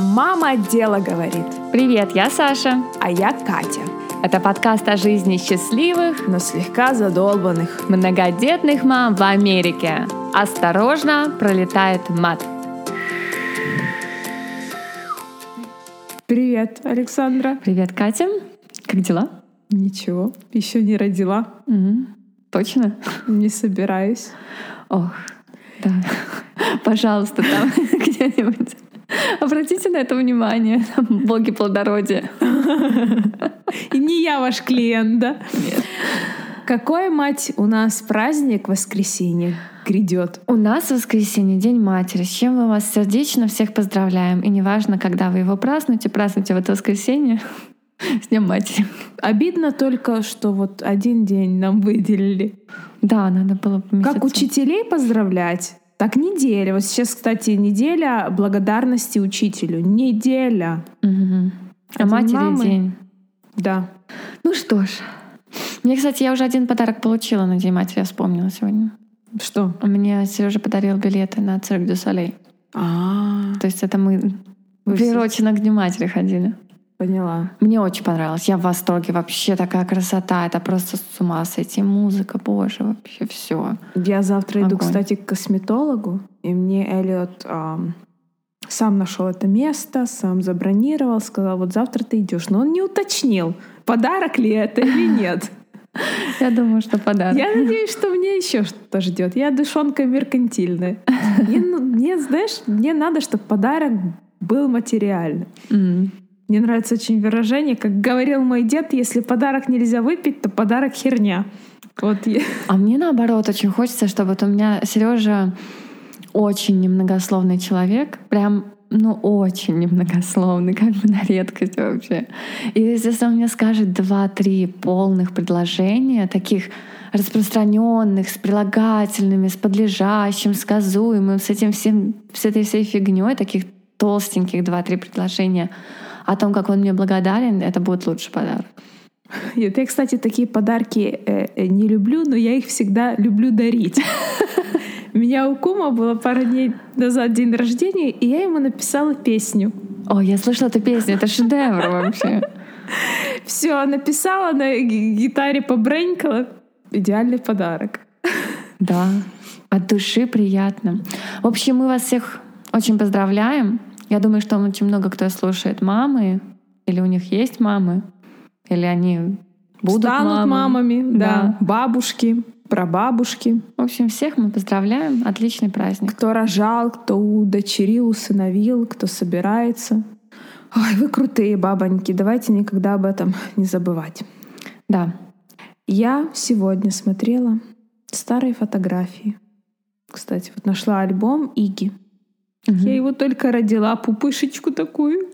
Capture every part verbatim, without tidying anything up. «Мама дело говорит». Привет, я Саша. А я Катя. Это подкаст о жизни счастливых, но слегка задолбанных многодетных мам в Америке. Осторожно, пролетает мат. Привет, Александра. Привет, Катя. Как дела? Ничего, еще не родила. Угу. Точно? Не собираюсь. Ох, да. Пожалуйста, там где-нибудь. Обратите на это внимание, боги плодородия. И не я ваш клиент, да? Нет. Какой, мать, у нас праздник в воскресенье грядет? У нас в воскресенье День Матери, с чем мы вас сердечно всех поздравляем. И неважно, когда вы его празднуете, празднуйте в это воскресенье с Днем Матери. Обидно только, что вот один день нам выделили. Да, надо было поместиться. Как учителей поздравлять? Так, неделя. Вот сейчас, кстати, неделя благодарности учителю. Неделя. Угу. А матери мамы... день. Да. Ну что ж. Мне, кстати, я уже один подарок получила на День матери, я вспомнила сегодня. Что? Мне Сережа подарил билеты на Цирк дю Солей. А. То есть это мы приурочено к Дню матери ходили. Поняла. Мне очень понравилось. Я в восторге. Вообще такая красота. Это просто с ума сойти. Музыка, боже, вообще все. Я завтра иду, кстати, к косметологу. И мне Элиот эм, сам нашел это место, сам забронировал, сказал, вот завтра ты идешь. Но он не уточнил, подарок ли это или нет. Я думаю, что подарок. Я надеюсь, что мне еще что-то ждет. Я душонка меркантильная. Мне, знаешь, мне надо, чтобы подарок был материальный. Мне нравится очень выражение, как говорил мой дед, если подарок нельзя выпить, то подарок херня. Вот я. А мне наоборот очень хочется, чтобы вот у меня Сережа очень немногословный человек, прям, ну очень немногословный, как бы на редкость вообще. И если он мне скажет два-три полных предложения, таких распространенных, с прилагательными, с подлежащим, сказуемым, с этим всем, с этой всей фигней, таких толстеньких два-три предложения о том, как он мне благодарен, это будет лучший подарок. Я, кстати, такие подарки э, не люблю, но я их всегда люблю дарить. У меня у кума было пару дней назад день рождения, и я ему написала песню. О, я слышала эту песню, это шедевр вообще. Все, написала, на гитаре побренькала. Идеальный подарок. Да, от души приятно. В общем, мы вас всех очень поздравляем. Я думаю, что очень много кто слушает мамы, или у них есть мамы, или они будут станут мамами, да. да, бабушки, прабабушки. В общем, всех мы поздравляем. Отличный праздник. Кто рожал, кто удочерил, усыновил, кто собирается. Ой, вы крутые бабоньки, давайте никогда об этом не забывать. Да. Я сегодня смотрела старые фотографии. Кстати, вот нашла альбом Иги. Угу. Я его только родила, пупышечку такую.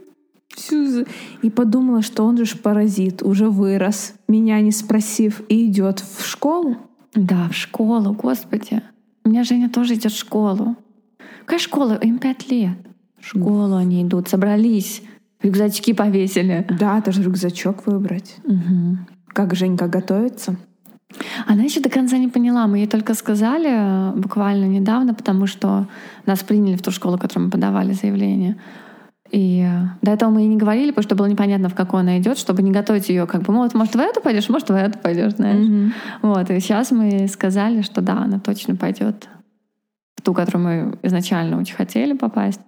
Всю... И подумала, что он же паразит, уже вырос, меня не спросив, и идет в школу. Да, в школу, господи. У меня Женя тоже идет в школу. Какая школа? Им пять лет. В школу да. Они идут, собрались, рюкзачки повесили. Да, даже рюкзачок выбрать. Угу. Как Женька готовится? Она еще до конца не поняла. Мы ей только сказали буквально недавно, потому что нас приняли в ту школу, в которую мы подавали заявление. И до этого мы ей не говорили, потому что было непонятно, в какую она идет, чтобы не готовить ее, как бы, ну, вот, может, в эту пойдешь, может, в эту пойдешь, знаешь. Mm-hmm. Вот. И сейчас мы сказали, что да, она точно пойдет в ту, которую мы изначально очень хотели попасть.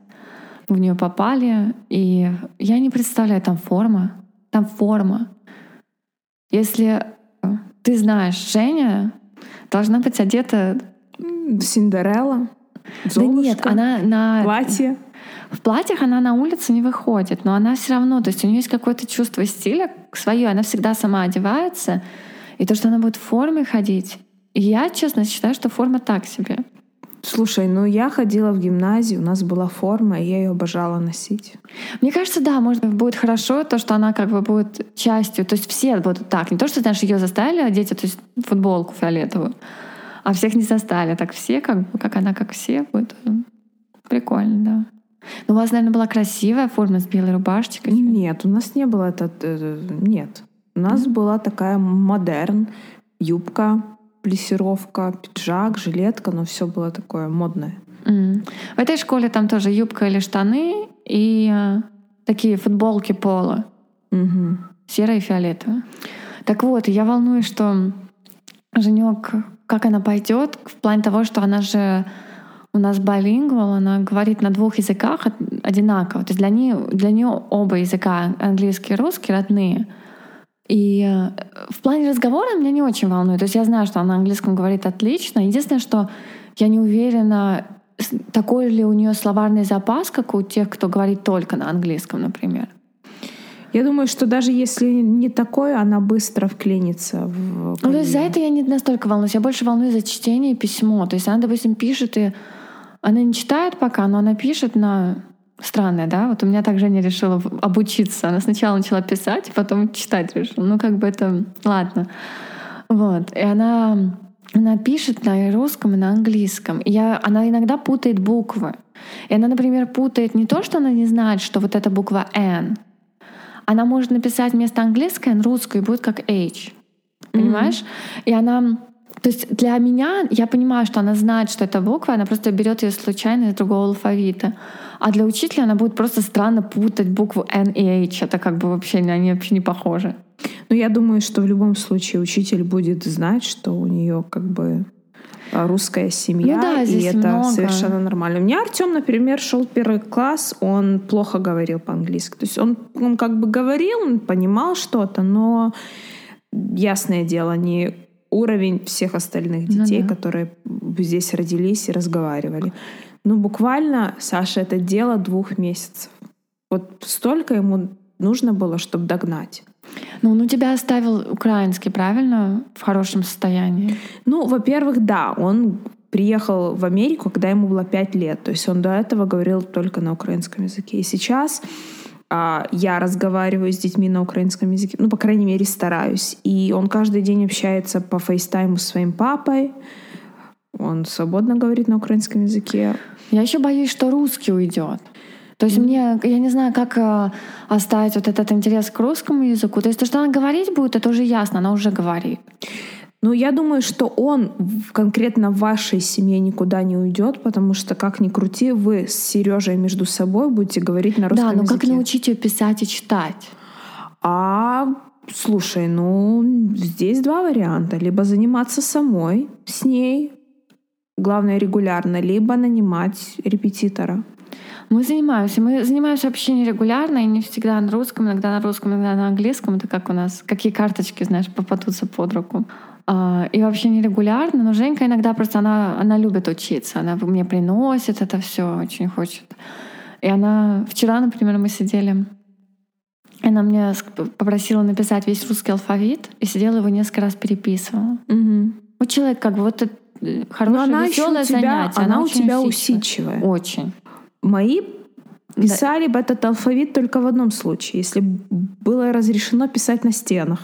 В нее попали. И я не представляю, там форма. Там форма. Если. Ты знаешь, Женя должна быть одета... Синдерелла, Золушка, да нет, она на... платье. В платьях она на улице не выходит, но она все равно... То есть у нее есть какое-то чувство стиля свое, она всегда сама одевается. И то, что она будет в форме ходить... Я, честно, считаю, что форма так себе. Слушай, ну я ходила в гимназию, у нас была форма, и я ее обожала носить. Мне кажется, да, может, будет хорошо то, что она как бы будет частью, то есть все будут так. Не то, что, знаешь, ее заставили одеть эту футболку фиолетовую, а всех не заставили. Так все, как бы, как она, как все, будет прикольно, да. Но у вас, наверное, была красивая форма с белой рубашечкой? Нет, у нас не было это. Нет. У нас mm-hmm. была такая модерн, юбка, плессировка, пиджак, жилетка, но все было такое модное. Mm. В этой школе там тоже юбка или штаны и э, такие футболки поло. Угу. Серая и фиолетовая. Так вот, я волнуюсь, что Женёк, как она пойдет, в плане того, что она же у нас билингвал, она говорит на двух языках одинаково. То есть для нее, для нее оба языка, английский и русский, родные. И в плане разговора меня не очень волнует. То есть я знаю, что она на английском говорит отлично. Единственное, что я не уверена, такой ли у нее словарный запас, как у тех, кто говорит только на английском, например. Я думаю, что даже если не такое, она быстро вклинится в... Ну, то есть за это я не настолько волнуюсь. Я больше волнуюсь за чтение и письмо. То есть она, допустим, пишет, и она не читает пока, но она пишет на... Странное, да? Вот у меня так Женя решила обучиться. Она сначала начала писать, потом читать решила. Ну, как бы это... Ладно. Вот. И она... Она пишет на русском и на английском. И я, она иногда путает буквы. И она, например, путает не то, что она не знает, что вот эта буква «N». Она может написать вместо английской «N» русскую, и будет как «H». Понимаешь? Mm-hmm. И она... То есть для меня, я понимаю, что она знает, что это буква, она просто берет ее случайно из другого алфавита. А для учителя она будет просто странно путать букву N и H. Это как бы вообще, они вообще не похожи. Ну, я думаю, что в любом случае учитель будет знать, что у нее как бы русская семья, ну да, и это много. Совершенно нормально. У меня Артем, например, шел первый класс, он плохо говорил по-английски. То есть он, он как бы говорил, он понимал что-то, но ясное дело, не уровень всех остальных детей, ну, да. которые здесь родились и разговаривали. Ну, буквально, Саша, это дело двух месяцев. Вот столько ему нужно было, чтобы догнать. Ну, он у тебя оставил украинский, правильно? В хорошем состоянии. Ну, во-первых, да. Он приехал в Америку, когда ему было пять лет. То есть он до этого говорил только на украинском языке. И сейчас а, я разговариваю с детьми на украинском языке. Ну, по крайней мере, стараюсь. И он каждый день общается по фейстайму с своим папой. Он свободно говорит на украинском языке. Я еще боюсь, что русский уйдет. То есть mm. мне, я не знаю, как оставить вот этот интерес к русскому языку. То есть то, что она говорить будет, это уже ясно, она уже говорит. Ну, я думаю, что он конкретно в вашей семье никуда не уйдет, потому что, как ни крути, вы с Сережей между собой будете говорить на русском языке. Да, но языке. Как научить ее писать и читать? А... Слушай, ну, здесь два варианта. Либо заниматься самой с ней, главное, регулярно, либо нанимать репетитора. Мы занимаемся. Мы занимаемся вообще нерегулярно, и не всегда на русском, иногда на русском, иногда на английском. Это как у нас, какие карточки, знаешь, попадутся под руку. И вообще нерегулярно. Но Женька иногда просто, она, она любит учиться. Она мне приносит это все, очень хочет. И она... Вчера, например, мы сидели... Она мне попросила написать весь русский алфавит, и сидела его несколько раз переписывала. Угу. Вот человек как бы... Вот хорошее, веселое занятие. Она, она у тебя усидчивая. Очень. Мои писали да. бы этот алфавит только в одном случае, если было разрешено писать на стенах.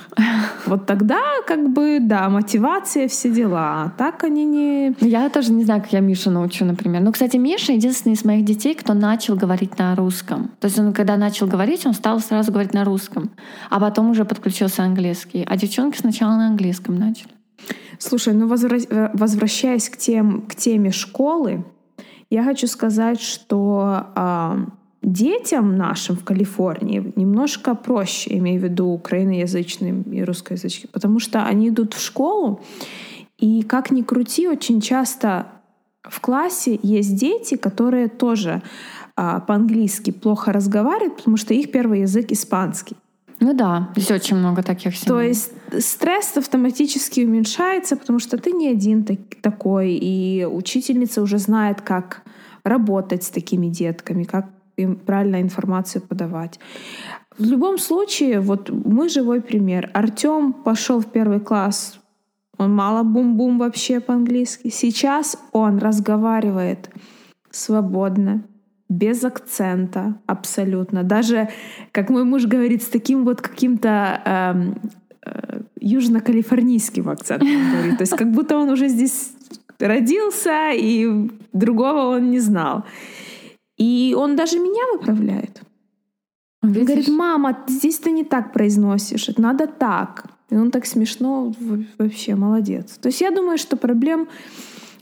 Вот тогда как бы, да, мотивация, все дела. А так они не... Я тоже не знаю, как я Мишу научу, например. Ну, кстати, Миша единственный из моих детей, кто начал говорить на русском. То есть он, когда начал говорить, он стал сразу говорить на русском. А потом уже подключился английский. А девчонки сначала на английском начали. Слушай, ну возвращаясь к, тем, к теме школы, я хочу сказать, что э, детям нашим в Калифорнии немножко проще, имею в виду украиноязычным и русскоязычным, потому что они идут в школу, и как ни крути, очень часто в классе есть дети, которые тоже э, по-английски плохо разговаривают, потому что их первый язык испанский. Ну да, здесь очень много таких семей. То есть стресс автоматически уменьшается, потому что ты не один такой, и учительница уже знает, как работать с такими детками, как им правильно информацию подавать. В любом случае, вот мы живой пример. Артём пошел в первый класс, он мало бум-бум вообще по-английски. Сейчас он разговаривает свободно, без акцента, абсолютно. Даже, как мой муж говорит, с таким вот каким-то эм, э, южно-калифорнийским акцентом говорит. То есть как будто он уже здесь родился, и другого он не знал. И он даже меня выправляет. Он говорит: мама, здесь ты не так произносишь, это надо так. И он так смешно, вообще молодец. То есть я думаю, что проблем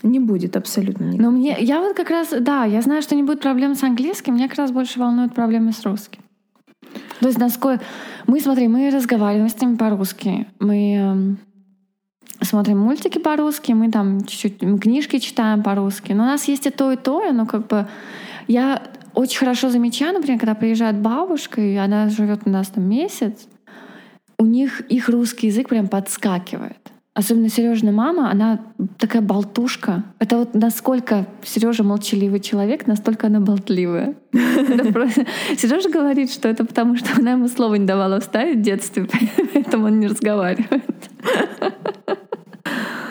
Не будет абсолютно никаких. Но мне, я вот как раз, да, я знаю, что не будет проблем с английским, меня как раз больше волнуют проблемы с русским. То есть, насколько... Мы, смотри, мы разговариваем с ними по-русски, мы э, смотрим мультики по-русски, мы там чуть-чуть мы книжки читаем по-русски, но у нас есть и то, и то, но как бы... Я очень хорошо замечаю, например, когда приезжает бабушка, и она живет у нас там месяц, у них их русский язык прям подскакивает. Особенно Сережина мама, она такая болтушка. Это вот насколько Сережа молчаливый человек, настолько она болтливая. Сережа говорит, что это потому, что она ему слова не давала вставить в детстве, поэтому он не разговаривает.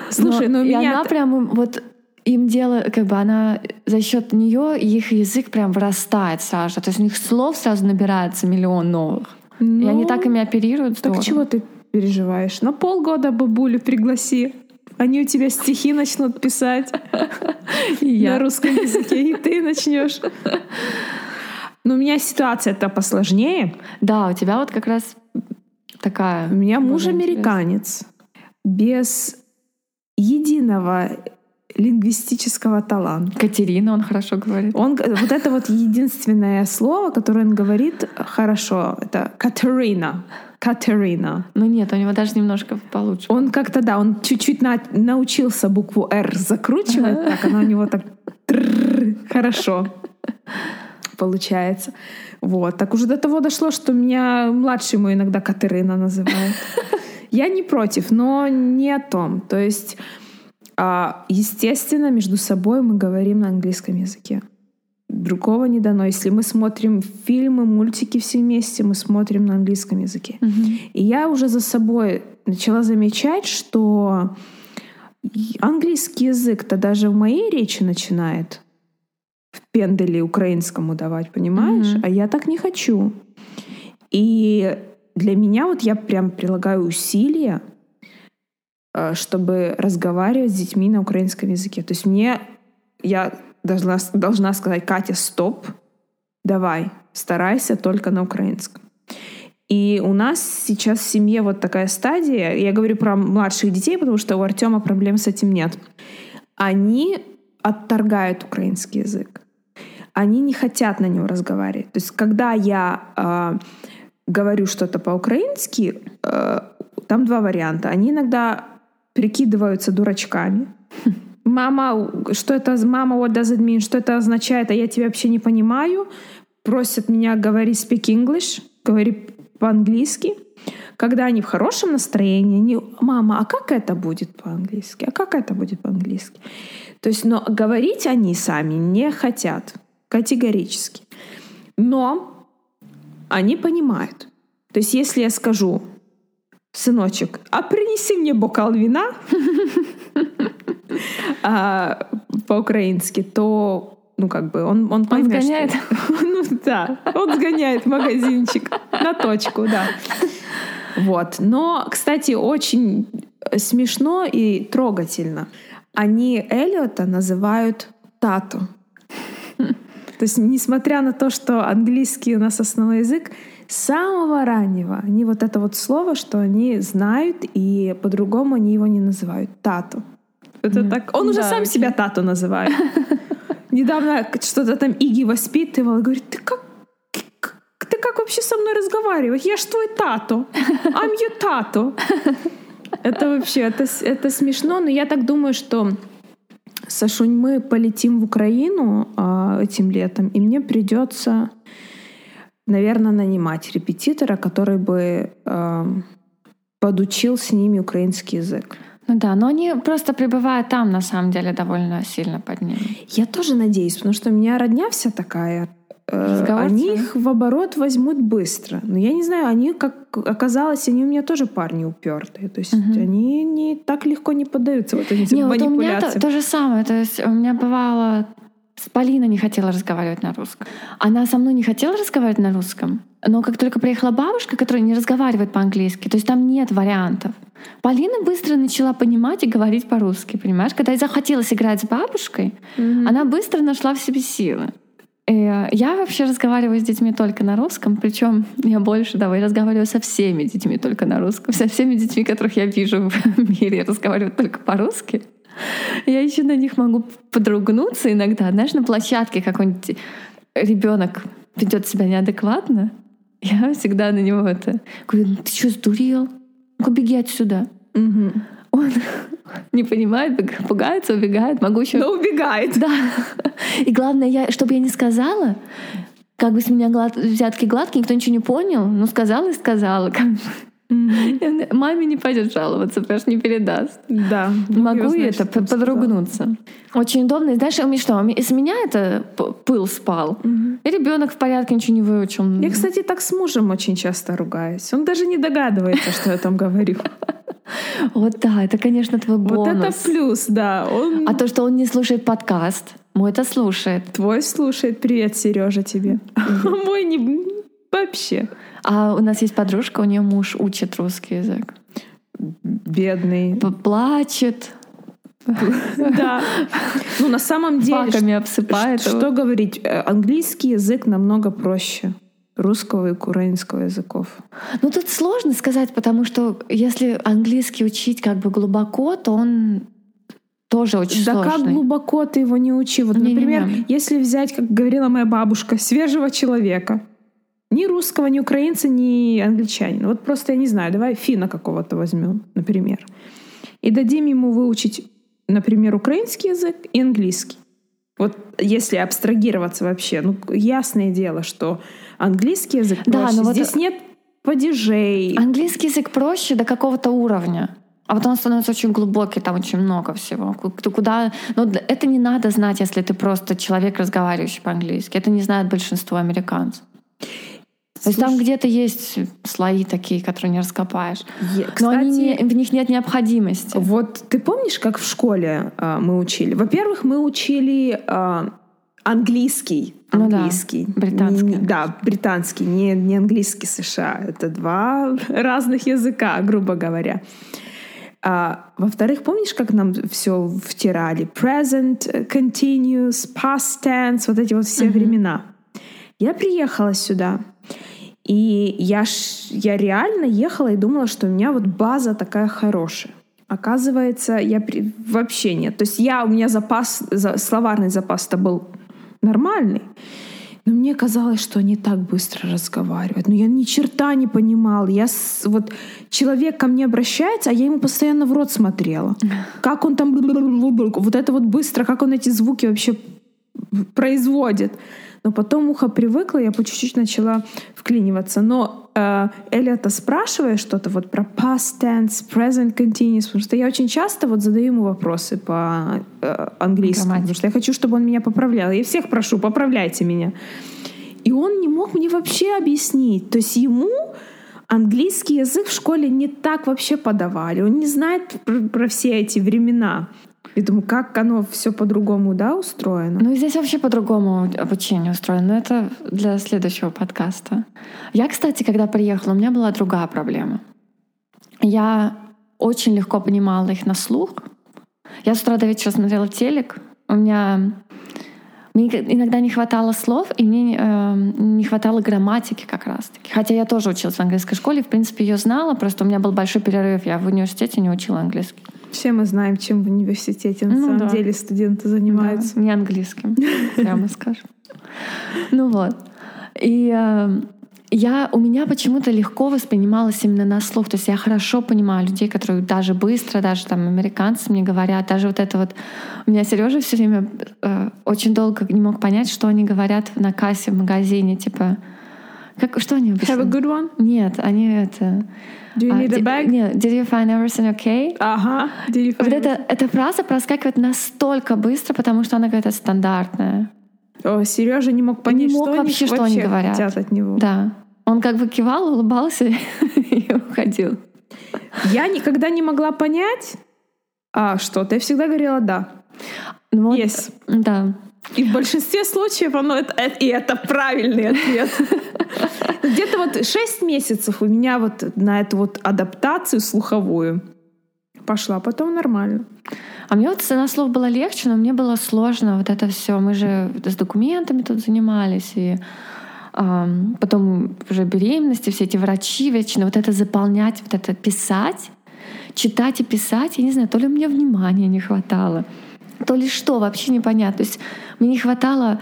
Слушай, ну и она прям вот им делает, как бы она за счет нее их язык прям вырастает, Саша. То есть у них слов сразу набирается миллион новых. И они так ими оперируют. Так чего ты переживаешь? На полгода бабулю пригласи. Они у тебя стихи начнут писать на русском языке, и ты начнешь. Но у меня ситуация-то посложнее. Да, у тебя вот как раз такая. У меня муж американец, без единого лингвистического таланта. Катерина, он хорошо говорит. Он, вот это вот единственное слово, которое он говорит хорошо, это Катерина. Катерина. Ну нет, у него даже немножко получше. Он как-то, да, он чуть-чуть на, научился букву «Р» закручивать, ага. Так она у него так хорошо получается. Вот. Так уже до того дошло, что меня младший мой иногда Катерина называет. Я не против, но не о том. То есть, естественно, между собой мы говорим на английском языке. Другого не дано. Если мы смотрим фильмы, мультики все вместе, мы смотрим на английском языке. Mm-hmm. И я уже за собой начала замечать, что английский язык-то даже в моей речи начинает в пендели украинскому давать, понимаешь? Mm-hmm. А я так не хочу. И для меня вот я прям прилагаю усилия, чтобы разговаривать с детьми на украинском языке. То есть мне... Я Должна, должна сказать: Катя, стоп, давай, старайся только на украинском. И у нас сейчас в семье вот такая стадия. Я говорю про младших детей, потому что у Артема проблем с этим нет. Они отторгают украинский язык. Они не хотят на него разговаривать. То есть когда я э, говорю что-то по-украински, э, там два варианта. Они иногда прикидываются дурачками. Мама, что это, мама, what does it mean, что это означает, а я тебя вообще не понимаю. Просят меня говорить speak English, говори по-английски. Когда они в хорошем настроении, они, мама, а как это будет по-английски? А как это будет по-английски? То есть, но говорить они сами не хотят, категорически. Но они понимают. То есть, если я скажу: сыночек, а принеси мне бокал вина, А, по-украински, то, ну, как бы, он, он поймет. Он сгоняет? Ну, да, он сгоняет в магазинчик на точку, да. Вот. Но, кстати, очень смешно и трогательно. Они Элиота называют тату. То есть, несмотря на то, что английский у нас основной язык, с самого раннего они вот это вот слово, что они знают, и по-другому они его не называют. Тату. Это mm. так. Он да, уже сам okay. себя тату называет. Недавно что-то там Иги воспитывала. Говорит: ты как, ты как вообще со мной разговариваешь? Я ж твой тату. I'm your тату. Это вообще, это, это смешно. Но я так думаю, что, Сашунь, мы полетим в Украину э, этим летом, и мне придется, наверное, нанимать репетитора, который бы э, подучил с ними украинский язык. Ну да, но они просто пребывают там, на самом деле, довольно сильно под ним. Я тоже надеюсь, потому что у меня родня вся такая. Они их в оборот возьмут быстро. Но я не знаю, они, как оказалось, они у меня тоже парни упертые. То есть угу. они не, так легко не поддаются вот этим не, манипуляциям. Вот у меня то, то же самое. То есть у меня бывало... Полина не хотела разговаривать на русском. Она со мной не хотела разговаривать на русском. Но как только приехала бабушка, которая не разговаривает по-английски, то есть там нет вариантов, Полина быстро начала понимать и говорить по-русски, понимаешь? Когда ей захотелось играть с бабушкой, mm-hmm. она быстро нашла в себе силы. И я вообще разговариваю с детьми только на русском, причем я больше того, я разговариваю со всеми детьми только на русском, со всеми детьми, которых я вижу в мире, я разговариваю только по-русски. Я еще на них могу подругнуться иногда. Знаешь, на площадке какой-нибудь ребенок ведет себя неадекватно, я всегда на него это говорю: ты что, сдурел? Ну-ка, беги отсюда. Угу. Он не понимает, пугается, убегает, могу еще... Но убегает. Да. И главное, я, чтобы я не сказала, как бы с меня глад... взятки гладкие, никто ничего не понял, но сказала и сказала. Mm-hmm. Маме не пойдет жаловаться, потому что не передаст. Да. Могу значит, это подругнуться. Очень удобно. И знаешь, что? Из меня это пыл спал. Mm-hmm. И ребенок в порядке, ничего не выучил. Я, кстати, так с мужем очень часто ругаюсь. Он даже не догадывается, что я там говорю. Вот да, это, конечно, твой бонус. Вот это плюс, да. Он... А то, что он не слушает подкаст, мой-то слушает. Твой слушает. Привет, Сережа, тебе. Mm-hmm. Мой не... Вообще. А у нас есть подружка, у нее муж учит русский язык. Бедный. Плачет. Да. Ну, на самом деле... Паками обсыпает. Что говорить? Английский язык намного проще русского и украинского языков. Ну, тут сложно сказать, потому что если английский учить как бы глубоко, то он... Тоже очень да сложный. Да как глубоко ты его не учи? Вот, не, например, не, не. Если взять, как говорила моя бабушка, свежего человека. Ни русского, ни украинца, ни англичанина. Вот просто, я не знаю, давай финна какого-то возьмем, например. И дадим ему выучить, например, украинский язык и английский. Вот если абстрагироваться вообще. Ну, ясное дело, что английский язык да, проще. Но здесь вот нет падежей. Английский язык проще до какого-то уровня. А потом он становится очень глубокий, там очень много всего. Куда... Но это не надо знать, если ты просто человек, разговаривающий по-английски. Это не знает большинство американцев. То есть там где-то есть слои такие, которые не раскопаешь. Я, кстати, но они не, в них нет необходимости. Вот ты помнишь, как в школе э, мы учили? Во-первых, мы учили э, английский. Английский. Ну да, британский. Не, да, британский, не, не английский США. Это два разных языка, грубо говоря. А, во-вторых, помнишь, как нам все втирали? Present, continuous, past tense, вот эти вот все uh-huh. времена. Я приехала сюда, и я, я реально ехала и думала, что у меня вот база такая хорошая. Оказывается, я при... вообще нет. То есть я, у меня запас, за, словарный запас-то был нормальный, но мне казалось, что они так быстро разговаривают. Но я ни черта не понимала. Я с... вот человек ко мне обращается, а я ему постоянно в рот смотрела. Как он там... Вот это вот быстро, как он эти звуки вообще производит. Но потом ухо привыкло, я по чуть-чуть начала вклиниваться. Но э, Элиота спрашивая что-то вот про past tense, present continuous, потому что я очень часто вот задаю ему вопросы по э, английскому, потому что я хочу, чтобы он меня поправлял. Я всех прошу, поправляйте меня. И он не мог мне вообще объяснить. То есть ему английский язык в школе не так вообще подавали. Он не знает про, про все эти времена. Я думаю, как оно все по-другому, да, устроено? Ну, здесь вообще по-другому обучение устроено. Но это для следующего подкаста. Я, кстати, когда приехала, у меня была другая проблема. Я очень легко понимала их на слух. Я с утра до вечера смотрела телек. У меня... Мне иногда не хватало слов, и мне э, не хватало грамматики как раз-таки. Хотя я тоже училась в английской школе, и, в принципе, ее знала. Просто у меня был большой перерыв. Я в университете не учила английский. Все мы знаем, чем в университете на ну, самом да. деле студенты занимаются. Да, не английским, прямо скажем. Ну вот. И э, я, у меня почему-то легко воспринималось именно на слух. То есть я хорошо понимаю людей, которые даже быстро, даже там американцы мне говорят, даже вот это вот... У меня Сережа все время э, очень долго не мог понять, что они говорят на кассе в магазине. Типа, как, что они обычно? Have a good one? Нет, они это... Do you need uh, a bag? Нет, did you find everything okay? Ага. Uh-huh. Вот это, эта фраза проскакивает настолько быстро, потому что она какая-то стандартная. О, Сережа не мог понять, не мог что, вообще, что вообще они говорят. Хотят от него. Да. Он как бы кивал, улыбался и уходил. Я никогда не могла понять, а что-то. Я всегда говорила «да». Вот, yes. Да. И в большинстве случаев оно это, это, и это правильный ответ. Где-то вот шесть месяцев у меня вот на эту вот адаптацию слуховую пошла, потом нормально. А мне вот на слух было легче, но мне было сложно вот это все. Мы же с документами тут занимались, и э, потом уже беременности, все эти врачи вечно, вот это заполнять, вот это писать. читать и писать, я не знаю, то ли мне внимания не хватало, то ли что, вообще непонятно. То есть мне не хватало,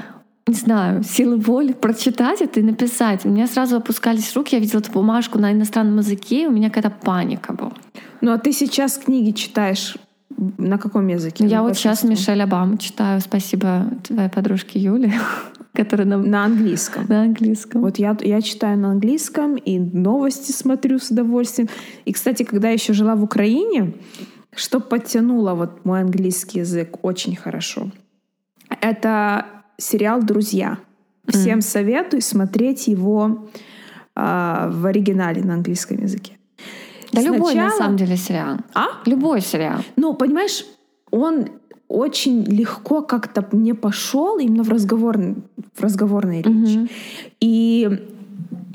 не знаю, силы воли прочитать это и написать. У меня сразу опускались руки, я видела эту бумажку на иностранном языке, и у меня какая-то паника была. Ну а ты сейчас книги читаешь на каком языке? Я вот сейчас Мишель Обаму читаю, спасибо твоей подружке Юле, которая нам... На английском. На английском. Вот я, я читаю на английском, и новости смотрю с удовольствием. И, кстати, когда я еще жила в Украине, что подтянуло вот мой английский язык очень хорошо, это сериал «Друзья». Всем mm. советую смотреть его э, в оригинале на английском языке. Да сначала... любой, на самом деле, сериал. А? Любой сериал. Ну, понимаешь, он очень легко как-то мне пошел именно в, разговор... в разговорной речи. Mm-hmm. И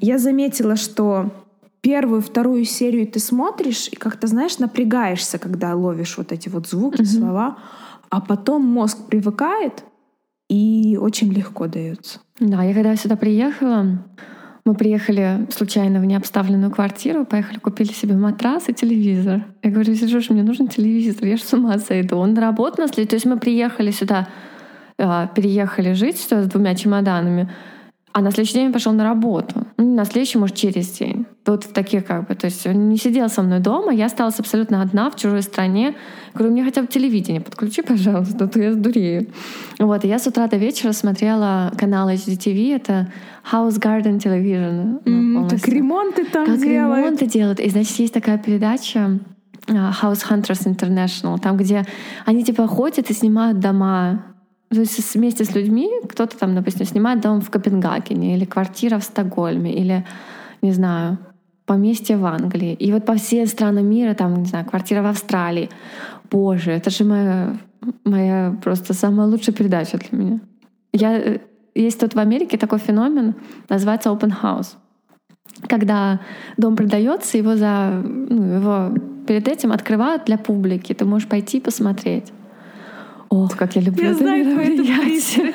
я заметила, что первую, вторую серию ты смотришь и как-то, знаешь, напрягаешься, когда ловишь вот эти вот звуки, mm-hmm. слова. А потом мозг привыкает и очень легко дается. Да, я когда сюда приехала... Мы приехали случайно в необставленную квартиру, поехали, купили себе матрас и телевизор. Я говорю, Сережа, мне нужен телевизор, я же с ума сойду. Он доработан, то есть мы приехали сюда, переехали жить с двумя чемоданами, а на следующий день пошел на работу. На следующий, может, через день. Вот в таких как бы, то есть он не сидел со мной дома, я осталась абсолютно одна в чужой стране. Говорю, мне хотя бы телевидение подключи, пожалуйста, а то я сдурею. Вот, и я с утра до вечера смотрела канал эйч джи ти ви, это House Garden Television. Mm, как ремонты там как делают. Как ремонты делают. И, значит, есть такая передача House Hunters International, там, где они типа ходят и снимают дома. То есть вместе с людьми кто-то там, допустим, снимает дом в Копенгагене или квартира в Стокгольме или, не знаю, поместье в Англии. И вот по всем странам мира, там, не знаю, квартира в Австралии. Боже, это же моя, моя просто самая лучшая передача для меня. Я, есть тут в Америке такой феномен, называется open house. Когда дом продается, его, за, ну, его перед этим открывают для публики. Ты можешь пойти посмотреть. Ох, как я люблю. Я знаю, кто это призрак.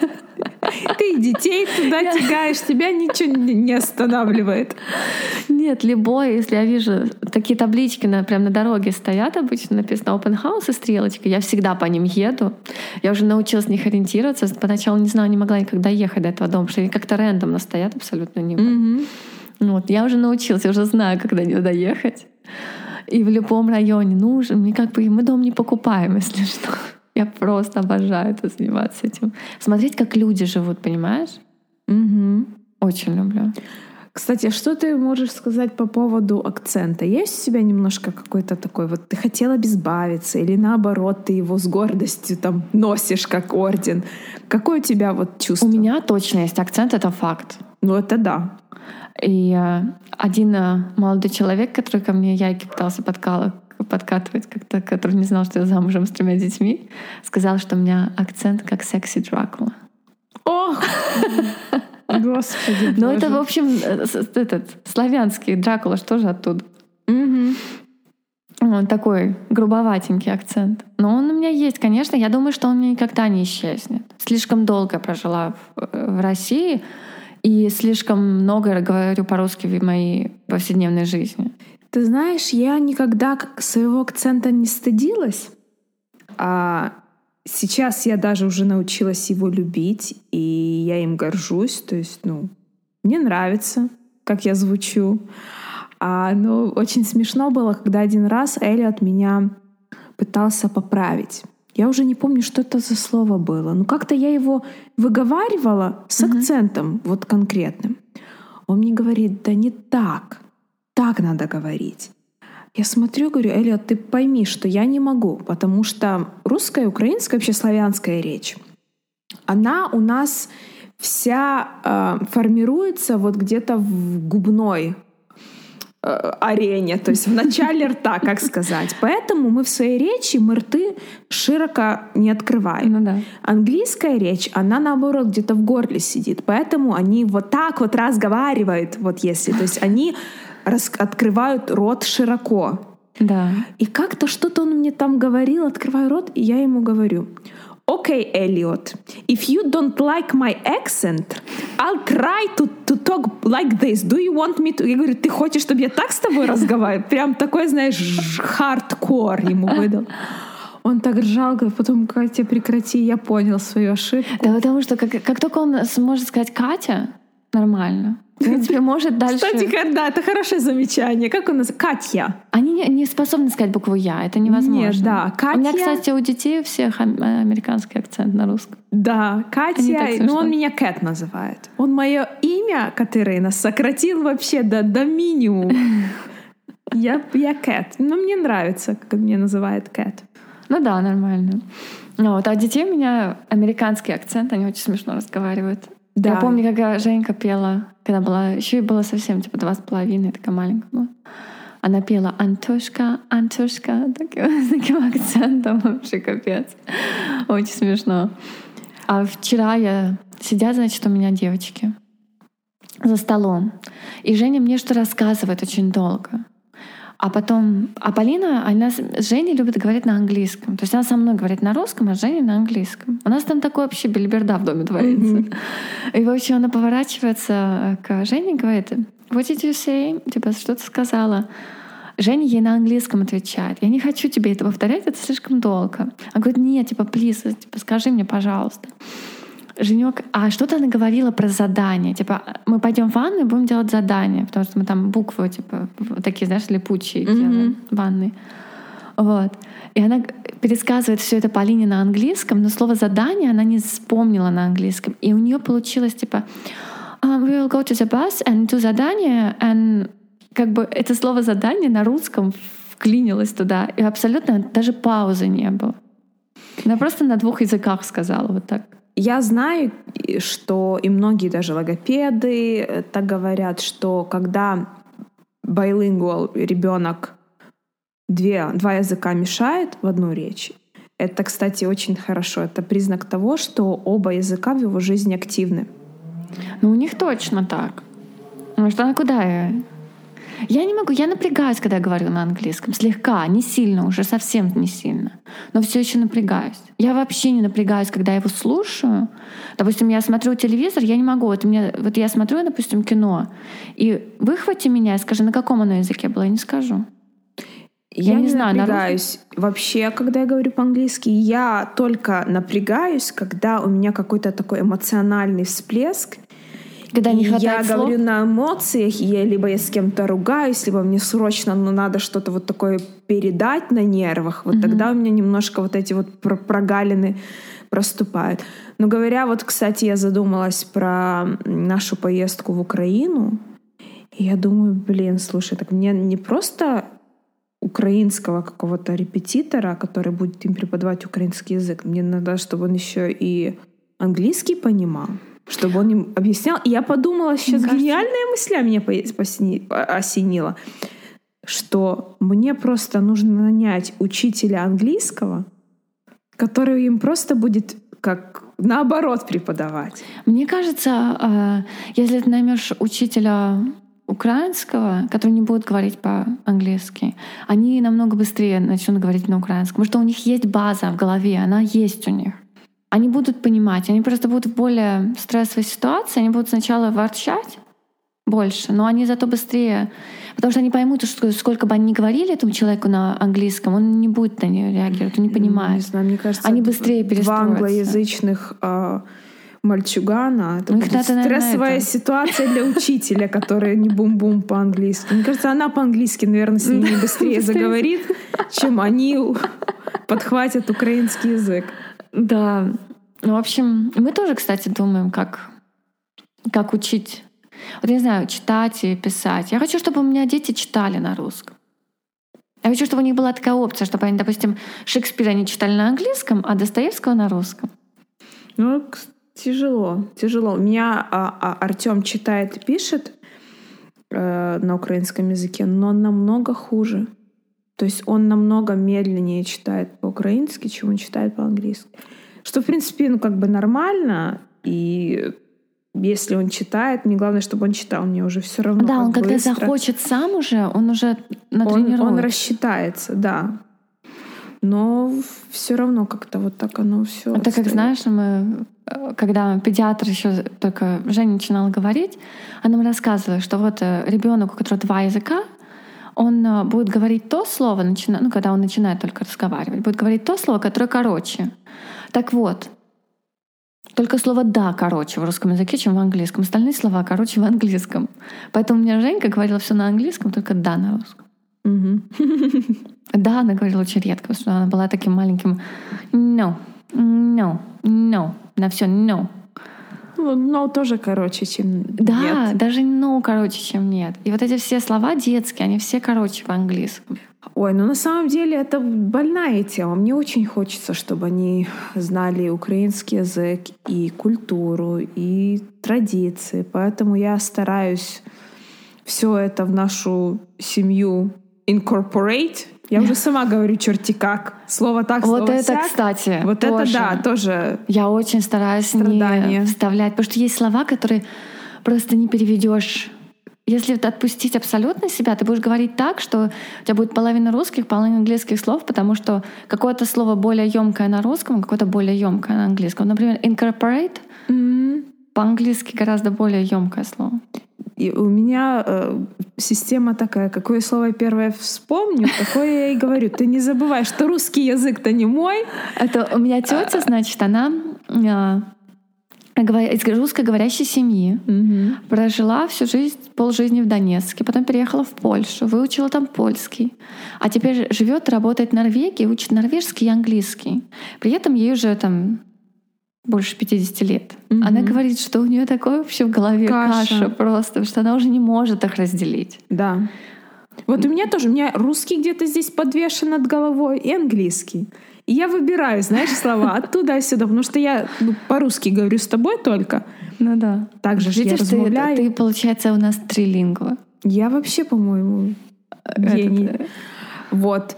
Ты и детей туда я... тягаешь, тебя ничего не останавливает. Нет, любой, если я вижу, такие таблички на, прям на дороге стоят обычно, написано open house и стрелочка, я всегда по ним еду. Я уже научилась на них ориентироваться. Поначалу не знала, не могла никогда ехать до этого дома, потому что они как-то рандомно стоят абсолютно не mm-hmm. Вот, я уже научилась, я уже знаю, когда надо ехать. И в любом районе нужен. Мы, как бы, мы дом не покупаем, если что. Я просто обожаю это, заниматься этим. Смотреть, как люди живут, понимаешь? Угу. Очень люблю. Кстати, что ты можешь сказать по поводу акцента? Есть у тебя немножко какой-то такой, вот ты хотела бы избавиться, или наоборот, ты его с гордостью там носишь как орден? Какое у тебя вот чувство? У меня точно есть акцент, это факт. Ну это да. И один молодой человек, который ко мне яйки пытался подкалывать, подкатывать, как-то, который не знал, что я замужем с тремя детьми, сказал, что у меня акцент как секси Дракула. Ох! Господи. Ну это, в общем, этот славянский Дракула, что же оттуда? Он такой грубоватенький акцент. Но он у меня есть, конечно. Я думаю, что он у меня никогда не исчезнет. Слишком долго прожила в России и слишком много говорю по-русски в моей повседневной жизни. Ты знаешь, я никогда своего акцента не стыдилась. А сейчас я даже уже научилась его любить, и я им горжусь. То есть, ну, мне нравится, как я звучу. А, ну, очень смешно было, когда один раз Элиот меня пытался поправить. Я уже не помню, что это за слово было. Но как-то я его выговаривала с mm-hmm. акцентом вот конкретным. Он мне говорит, да не так. Так надо говорить. Я смотрю, говорю, Элиот, ты пойми, что я не могу, потому что русская, украинская, вообще славянская речь, она у нас вся э, формируется вот где-то в губной э, арене, то есть в начале рта, как сказать. Поэтому мы в своей речи, мы рты широко не открываем. Ну, да. Английская речь, она наоборот где-то в горле сидит, поэтому они вот так вот разговаривают, вот если, то есть они... Рас- открывают рот широко. Да. И как-то что-то он мне там говорил, открываю рот, и я ему говорю, Okay, Eliot, if you don't like my accent, I'll try to, to talk like this. Do you want me to... Я говорю, ты хочешь, чтобы я так с тобой разговариваю? Прям такой, знаешь, хардкор ему выдал. Он так ржал, потом, Катя, прекрати, я понял свою ошибку. Да потому что как, как только он сможет сказать «Катя», нормально. Он теперь может дальше... Кстати, да, это хорошее замечание. Как у нас? Катя. Они не, не способны сказать букву «Я». Это невозможно. Нет, да. Катя... У меня, кстати, у детей у всех американский акцент на русском. Да, Катя. Ну, он меня Кэт называет. Он мое имя, Катерина, сократил вообще до, до минимума. Я, я Кэт. Но мне нравится, как меня называют Кэт. Ну да, нормально. Ну, вот, а детей у меня американский акцент. Они очень смешно разговаривают. Да. Я помню, как Женька пела, когда была, еще и было совсем, типа, два с половиной, такая маленькая была. Она пела «Антошка, Антошка», таким, с таким акцентом, вообще капец. Очень смешно. А вчера я... Сидят, значит, у меня девочки за столом. И Женя мне что-то рассказывает очень долго. А потом... А Полина, она с Женей любит говорить на английском. То есть она со мной говорит на русском, а с Женей на английском. У нас там такой вообще бельберда в доме творится. Mm-hmm. И, в общем, она поворачивается к Жене и говорит, what did you say? Типа, что ты сказала? Женя ей на английском отвечает. Я не хочу тебе это повторять, это слишком долго. Она говорит, нет, типа, please, типа, скажи мне, пожалуйста. Женёк, а что-то она говорила про задание. Типа, мы пойдем в ванную и будем делать задание, потому что мы там буквы, типа, такие, знаешь, липучие mm-hmm. делаем в ванной. Вот. И она пересказывает все это Полине на английском, но слово «задание» она не вспомнила на английском. И у нее получилось, типа, we will go to the bus and do задание. And как бы это слово «задание» на русском вклинилось туда. И абсолютно даже паузы не было. Она просто на двух языках сказала вот так. Я знаю, что и многие даже логопеды так говорят, что когда bilingual ребенок две, два языка мешает в одну речь, это, кстати, очень хорошо. Это признак того, что оба языка в его жизни активны. Ну, у них точно так. Потому что она куда я? Я не могу, я напрягаюсь, когда я говорю на английском. Слегка, не сильно уже, совсем не сильно. Но все еще напрягаюсь. Я вообще не напрягаюсь, когда я его слушаю. Допустим, я смотрю телевизор, я не могу. Вот, мне, вот я смотрю, допустим, кино. И выхвати меня и скажи, на каком оно языке было, я не скажу. Я, я не, не знаю, напрягаюсь. Наружу. Вообще, когда я говорю по-английски, я только напрягаюсь, когда у меня какой-то такой эмоциональный всплеск. Когда не хватает я слов. Говорю на эмоциях, я, либо я с кем-то ругаюсь, либо мне срочно ну, надо что-то вот такое передать на нервах. Вот mm-hmm. тогда у меня немножко вот эти вот прогалины проступают. Но говоря, вот, кстати, я задумалась про нашу поездку в Украину. И я думаю, блин, слушай, так мне не просто украинского какого-то репетитора, который будет им преподавать украинский язык, мне надо, чтобы он еще и английский понимал. Чтобы он им объяснял. И я подумала, сейчас кажется... гениальная мысля меня посни... осенила, что мне просто нужно нанять учителя английского, который им просто будет как наоборот преподавать. Мне кажется, если ты наймешь учителя украинского, который не будет говорить по-английски, они намного быстрее начнут говорить на украинском. Потому что у них есть база в голове, она есть у них. Они будут понимать, они просто будут в более стрессовой ситуации, они будут сначала ворчать больше, но они зато быстрее, потому что они поймут, что сколько бы они ни говорили этому человеку на английском, он не будет на нее реагировать, он не понимает. Не знаю, мне кажется, они быстрее перестроятся. Два англоязычных э, мальчугана, это будет стрессовая это. ситуация для учителя, который не бум-бум по-английски. Мне кажется, она по-английски, наверное, с ними быстрее заговорит, чем они подхватят украинский язык. Да. Ну, в общем, мы тоже, кстати, думаем, как, как учить. Вот я не знаю, читать и писать. Я хочу, чтобы у меня дети читали на русском. Я хочу, чтобы у них была такая опция, чтобы они, допустим, Шекспира они читали на английском, а Достоевского на русском. Ну, тяжело, тяжело. У меня а, а, Артем читает и пишет э, на украинском языке, но намного хуже. То есть он намного медленнее читает по-украински, чем он читает по-английски. Что, в принципе, ну, как бы нормально. И если он читает, мне главное, чтобы он читал, мне уже все равно. Да, он быстро. Когда захочет сам уже, он уже натренируется. Он, он рассчитается, да. но все равно как-то вот так оно все. Это отстает. Как, знаешь, мы, когда педиатр еще только Женя начинала говорить, она мне рассказывала, что вот ребенок, у которого два языка, он будет говорить то слово, начина... ну, когда он начинает только разговаривать, будет говорить то слово, которое короче. Так вот, только слово «да» короче в русском языке, чем в английском. Остальные слова короче в английском. Поэтому мне Женька говорила все на английском, только «да» на русском. Да, она говорила очень редко, потому что она была таким маленьким «no, no, no», на все «no». «No» тоже короче, чем «нет». Да, даже «no» короче, чем «нет». И вот эти все слова детские, они все короче в английском. Ой, ну на самом деле это больная тема. Мне очень хочется, чтобы они знали украинский язык и культуру, и традиции. Поэтому я стараюсь все это в нашу семью incorporate. Я уже сама говорю черти как. Слово так, слово сяк. Вот это, кстати, вот это, да, тоже. Я очень стараюсь не вставлять, потому что есть слова, которые просто не переведешь. Если отпустить абсолютно себя, ты будешь говорить так, что у тебя будет половина русских, половина английских слов, потому что какое-то слово более ёмкое на русском, какое-то более ёмкое на английском. Например, incorporate mm-hmm. по-английски гораздо более ёмкое слово. И у меня э, система такая, какое слово первое вспомню, такое я и говорю. Ты не забывай, что русский язык-то не мой. Это у меня тетя, значит, она... из русскоговорящей семьи, угу. прожила всю жизнь, полжизни в Донецке, потом переехала в Польшу, выучила там польский, а теперь живет, работает в Норвегии, учит норвежский и английский. При этом ей уже там больше пятьдесят лет. Угу. Она говорит, что у нее такое вообще в голове каша. каша просто, что она уже не может их разделить. Да. Вот у меня тоже, у меня русский где-то здесь подвешен над головой и английский. И я выбираю, знаешь, слова оттуда и сюда, потому что я ну, по-русски говорю с тобой только. Ну да. Так же видишь, я размовляю. Ты, ты, получается, у нас трилингва. Я вообще, по-моему, гений. Этот... Вот.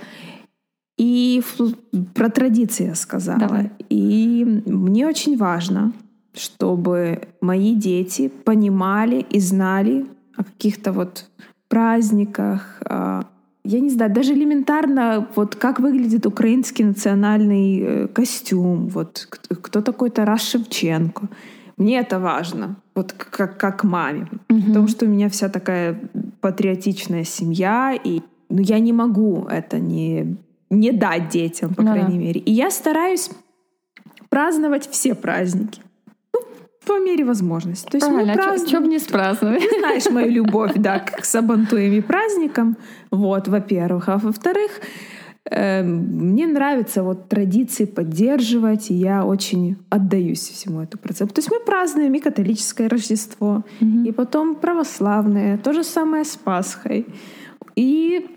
И про традиции я сказала. Давай. И мне очень важно, чтобы мои дети понимали и знали о каких-то вот праздниках, я не знаю, даже элементарно, вот как выглядит украинский национальный костюм, вот кто такой Тарас Шевченко. Мне это важно, вот как, как маме. Mm-hmm. Потому что у меня вся такая патриотичная семья, и ну, я не могу это не, не дать детям, по mm-hmm. крайней мере. И я стараюсь праздновать все праздники. По мере возможности. То есть правильно, мы празднуем... Чё бы не спраздновать? Ты знаешь мою любовь, да, к сабантуям и праздникам. Вот, во-первых. А во-вторых, э, мне нравится вот традиции поддерживать, и я очень отдаюсь всему этому процессу. То есть мы празднуем и католическое Рождество, mm-hmm. и потом православное, то же самое с Пасхой. И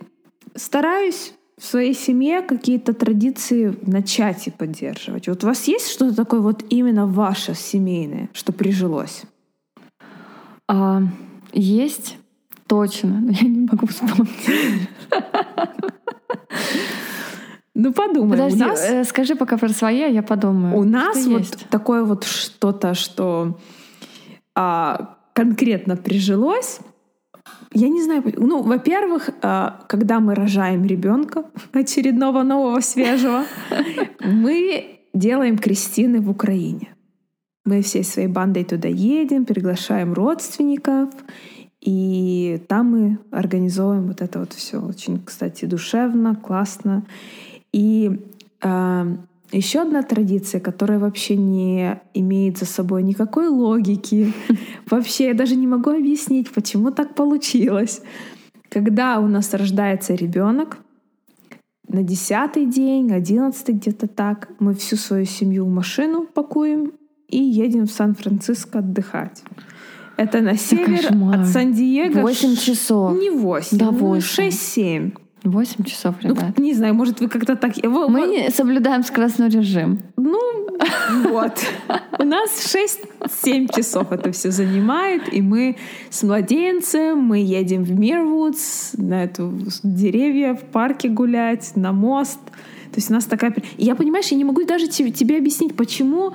стараюсь в своей семье какие-то традиции начать и поддерживать. Вот у вас есть что-то такое вот именно ваше семейное, что прижилось? А, есть, точно, но я не могу вспомнить. Ну подумай. Подожди, скажи пока про свои, а я подумаю. У нас вот такое вот что-то, что конкретно прижилось. Я не знаю, ну, во-первых, когда мы рожаем ребенка очередного нового свежего, мы делаем крестины в Украине. Мы всей своей бандой туда едем, приглашаем родственников, и там мы организовываем вот это вот все очень, кстати, душевно, классно. И э, еще одна традиция, которая вообще не имеет за собой никакой логики. Вообще, я даже не могу объяснить, почему так получилось. Когда у нас рождается ребенок, на десятый день, одиннадцатый где-то так, мы всю свою семью в машину пакуем и едем в Сан-Франциско отдыхать. Это на север от Сан-Диего. Восемь часов. Не восемь, да, ну, шесть-семь. Восемь часов, ребят. Ну, не знаю, может, вы как-то так... Мы, мы... не соблюдаем скоростной режим. Ну, вот. У нас шесть-семь часов это все занимает, и мы с младенцем, мы едем в Мирвудс, на эту деревья, в парке гулять, на мост. То есть у нас такая... Я, понимаешь, я не могу даже тебе, тебе объяснить, почему...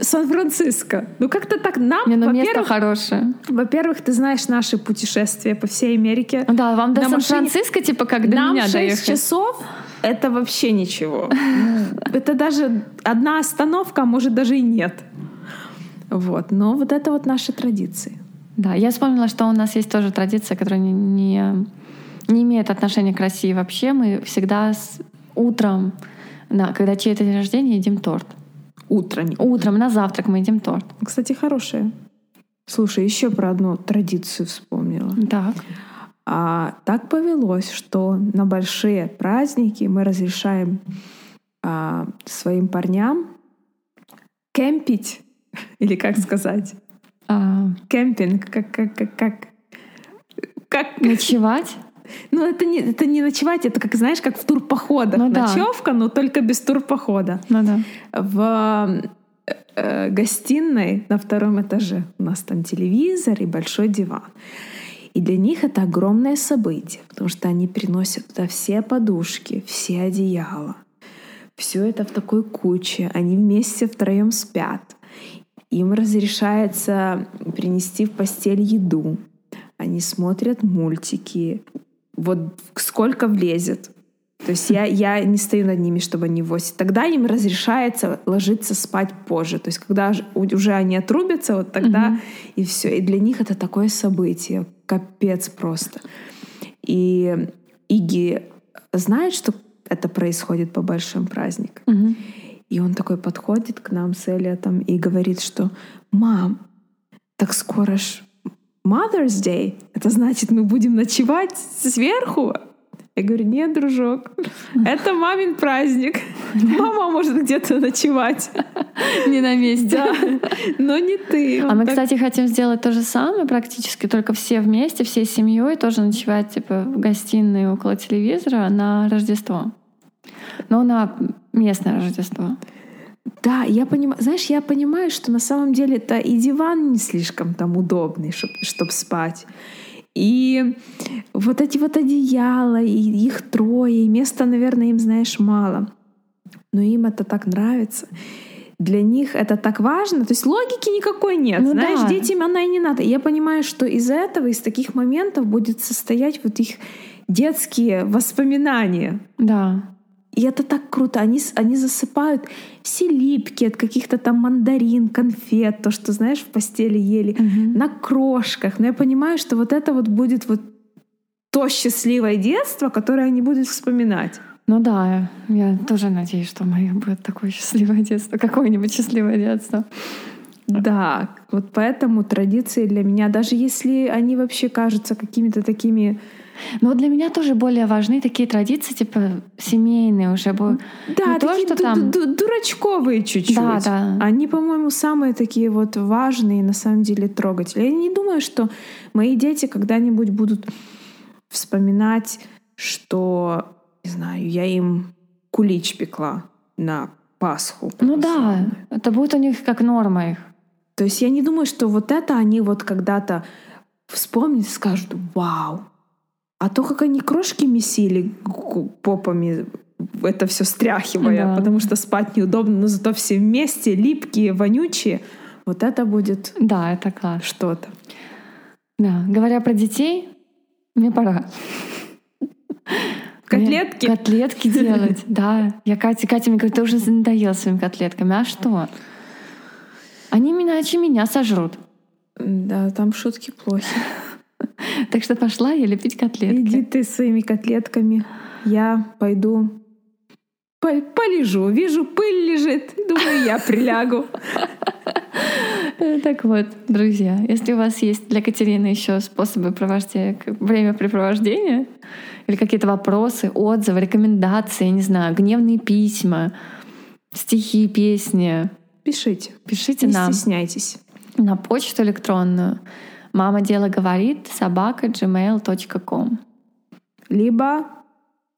Сан-Франциско. Ну, как-то так нам... Не, ну, место хорошее. Во-первых, ты знаешь наши путешествия по всей Америке. Да, вам до Сан-Франциско, типа, как до меня доехать. Нам шесть часов Это вообще ничего. Это даже одна остановка, а может даже и нет. Вот. Но вот это вот наши традиции. Да, я вспомнила, что у нас есть тоже традиция, которая не, не, не имеет отношения к России вообще. Мы всегда с утром, на, когда чей-то день рождения, едим торт. Утром? Утром, на завтрак мы едим торт. Кстати, хорошее. Слушай, еще про одну традицию вспомнила. Так. А, так повелось, что на большие праздники мы разрешаем а, своим парням кемпить, или как сказать? А... Кемпинг, как, как, как, как, как... Ночевать? Ну, это не, это не ночевать, это, как знаешь, как в турпоходах. Ну, ночевка, да. Но только без турпохода. Ну, да. В э, гостиной на втором этаже у нас там телевизор и большой диван. И для них это огромное событие, потому что они приносят туда все подушки, все одеяла. Все это в такой куче. Они вместе втроем спят. Им разрешается принести в постель еду. Они смотрят мультики. Вот сколько влезет. То есть я, я не стою над ними, чтобы они восемь. Тогда им разрешается ложиться спать позже. То есть когда уже они отрубятся, вот тогда угу. и все. И для них это такое событие. Капец просто. И Иги знает, что это происходит по большим праздникам. Угу. И он такой подходит к нам с Элиотом и говорит, что «Мам, так скоро ж Mother's Day, это значит, мы будем ночевать сверху?» Я говорю: «Нет, дружок, это мамин праздник. Мама может где-то ночевать». Не на месте. Да, но не ты. А мы, так... кстати, хотим сделать то же самое практически, только все вместе, всей семьей тоже ночевать типа в гостиной около телевизора на Рождество. Но на местное Рождество. Да, я понимаю. Знаешь, я понимаю, что на самом деле-то и диван не слишком там удобный, чтобы чтоб спать. И вот эти вот одеяла, и их трое, и места, наверное, им, знаешь, мало. Но им это так нравится. Для них это так важно. То есть логики никакой нет. Ну, знаешь, да. Детям она и не надо. Я понимаю, что из-за этого, из таких моментов будет состоять вот их детские воспоминания. Да. И это так круто. Они, они засыпают все липки от каких-то там мандарин, конфет, то, что, знаешь, в постели ели, угу. на крошках. Но я понимаю, что вот это вот будет вот то счастливое детство, которое они будут вспоминать. Ну да, я тоже надеюсь, что у моих будет такое счастливое детство, какое-нибудь счастливое детство. Да, вот поэтому традиции для меня, даже если они вообще кажутся какими-то такими... Но для меня тоже более важны такие традиции, типа семейные уже. Да, не такие то, что там... дурачковые чуть-чуть. Да, да. Они, по-моему, самые такие вот важные, на самом деле, трогательные. Я не думаю, что мои дети когда-нибудь будут вспоминать, что, не знаю, я им кулич пекла на Пасху. Ну да, это будет у них как норма их. То есть я не думаю, что вот это они вот когда-то вспомнят и скажут: «Вау». А то, как они крошки месили попами, это все стряхивая, да. потому что спать неудобно, но зато все вместе, липкие, вонючие. Вот это будет да, это класс. Что-то. Да. Говоря про детей, мне пора. Котлетки? Мне котлетки делать, да. Я Катя, Катя мне говорит: «Ты уже надоела своими котлетками». А что? Они иначе меня сожрут. Да, там шутки плохи. Так что пошла я лепить котлетки. Иди ты своими котлетками. Я пойду полежу. Вижу, пыль лежит. Думаю, я прилягу. Так вот, друзья, если у вас есть для Катерины еще способы провождения, времяпрепровождения, или какие-то вопросы, отзывы, рекомендации, не знаю, гневные письма, стихи, песни, пишите. Пишите не нам. Не стесняйтесь. На почту электронную мама дело говорит собака джи мейл точка ком. Либо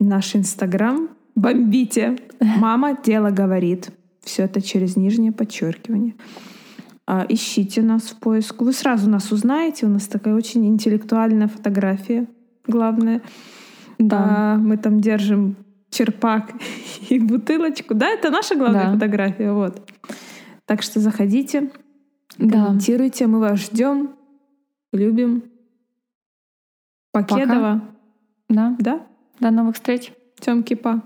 наш инстаграм. Бомбите. Мама дело говорит. Все это через нижнее подчеркивание. Ищите нас в поиску. Вы сразу нас узнаете. У нас такая очень интеллектуальная фотография. Главное. Да. А, мы там держим черпак и бутылочку. Да, это наша главная да. фотография. Вот. Так что заходите. Комментируйте. Да. Мы вас ждем. Любим. Покедова. Пока. Да. Да. До новых встреч. Тёмки, па.